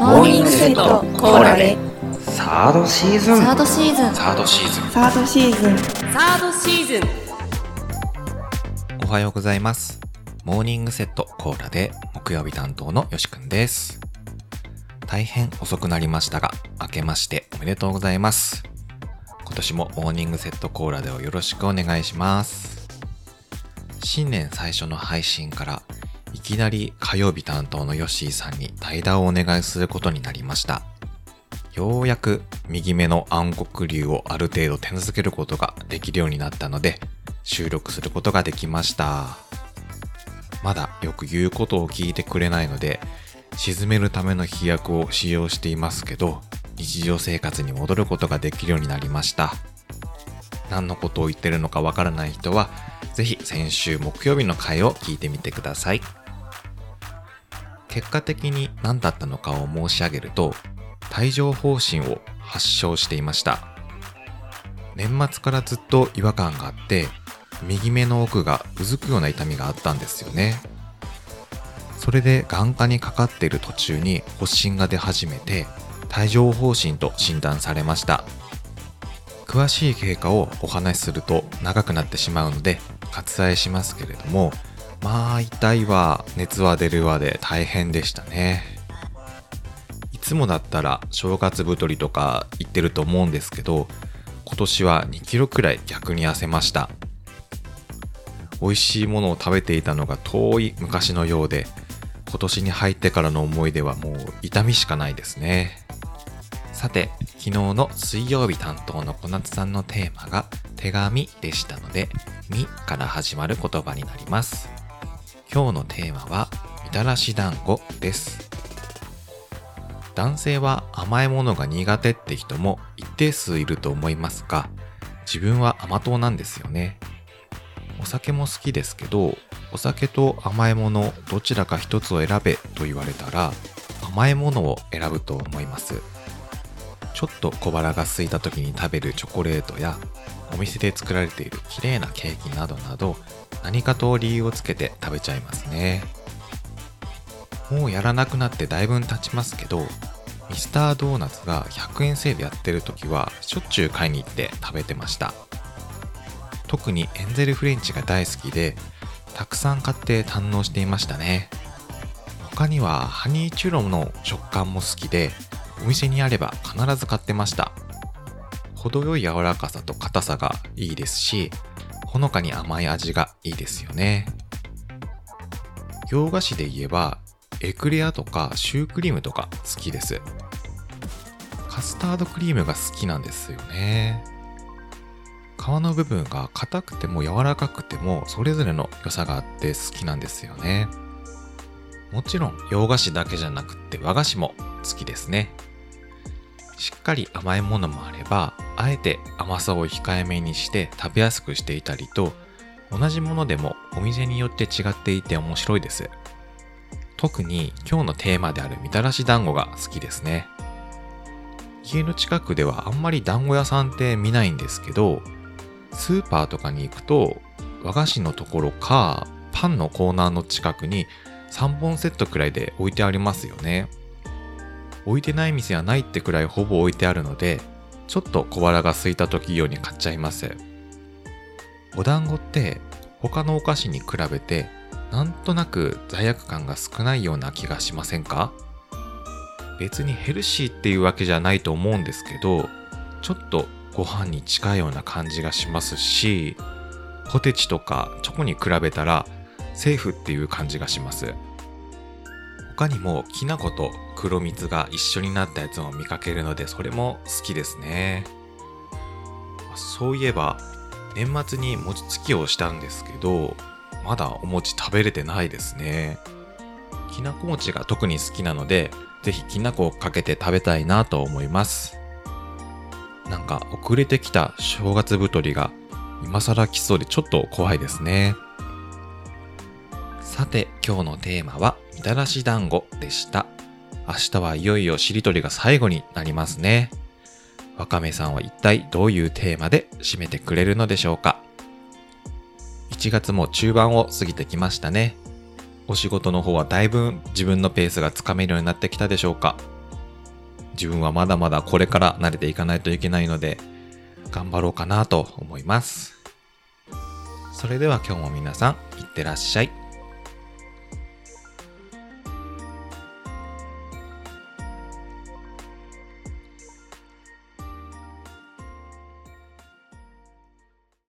モーニングセットコーラでサードシーズン。おはようございます。モーニングセットコーラで木曜日担当のよしくんです。大変遅くなりましたが、明けましておめでとうございます。今年もモーニングセットコーラでをよろしくお願いします。新年最初の配信からいきなり火曜日担当のヨッシーさんに対談をお願いすることになりました。ようやく右目の暗黒竜をある程度手なずけることができるようになったので、収録することができました。まだよく言うことを聞いてくれないので、沈めるための飛躍を使用していますけど、日常生活に戻ることができるようになりました。何のことを言ってるのかわからない人は、ぜひ先週木曜日の回を聞いてみてください。結果的に何だったのかを申し上げると、帯状疱疹を発症していました。年末からずっと違和感があって、右目の奥がうずくような痛みがあったんですよね。それで眼科にかかっている途中に発疹が出始めて、帯状疱疹と診断されました。詳しい経過をお話しすると長くなってしまうので割愛しますけれども、まあ痛いわ、熱は出るわで大変でしたね。いつもだったら正月太りとか言ってると思うんですけど、今年は2キロくらい逆に痩せました。美味しいものを食べていたのが遠い昔のようで、今年に入ってからの思い出はもう痛みしかないですね。さて、昨日の水曜日担当の小夏さんのテーマが手紙でしたので、みから始まる言葉になります。今日のテーマはみたらし団子です。男性は甘いものが苦手って人も一定数いると思いますが、自分は甘党なんですよね。お酒も好きですけど、お酒と甘いものどちらか一つを選べと言われたら、甘いものを選ぶと思います。ちょっと小腹が空いた時に食べるチョコレートや、お店で作られている綺麗なケーキなどなど、何かと理由をつけて食べちゃいますね。もうやらなくなってだいぶん経ちますけど、ミスタードーナツが100円セールやってる時はしょっちゅう買いに行って食べてました。特にエンゼルフレンチが大好きで、たくさん買って堪能していましたね。他にはハニーチュロの食感も好きで、お店にあれば必ず買ってました。程よい柔らかさと硬さがいいですし、ほのかに甘い味がいいですよね。洋菓子で言えばエクレアとかシュークリームとか好きです。カスタードクリームが好きなんですよね。皮の部分が硬くても柔らかくてもそれぞれの良さがあって好きなんですよね。もちろん洋菓子だけじゃなくて和菓子も好きですね。しっかり甘いものもあれば、あえて甘さを控えめにして食べやすくしていたりと、同じものでもお店によって違っていて面白いです。特に今日のテーマであるみたらし団子が好きですね。家の近くではあんまり団子屋さんって見ないんですけど、スーパーとかに行くと和菓子のところかパンのコーナーの近くに3本セットくらいで置いてありますよね。置いてない店はないってくらいほぼ置いてあるので、ちょっと小腹が空いた時用に買っちゃいます。お団子って他のお菓子に比べてなんとなく罪悪感が少ないような気がしませんか？別にヘルシーっていうわけじゃないと思うんですけど、ちょっとご飯に近いような感じがしますし、ポテチとかチョコに比べたらセーフっていう感じがします。他にもきな粉と黒蜜が一緒になったやつも見かけるので、それも好きですね。そういえば年末に餅つきをしたんですけど、まだお餅食べれてないですね。きなこ餅が特に好きなので、ぜひきなこをかけて食べたいなと思います。なんか遅れてきた正月太りが今更来そうでちょっと怖いですね。さて、今日のテーマはみたらし団子でした。明日はいよいよしりとりが最後になりますね。わかめさんは一体どういうテーマで締めてくれるのでしょうか。1月も中盤を過ぎてきましたね。お仕事の方はだいぶ自分のペースがつかめるようになってきたでしょうか。自分はまだまだこれから慣れていかないといけないので、頑張ろうかなと思います。それでは今日も皆さん、いってらっしゃい。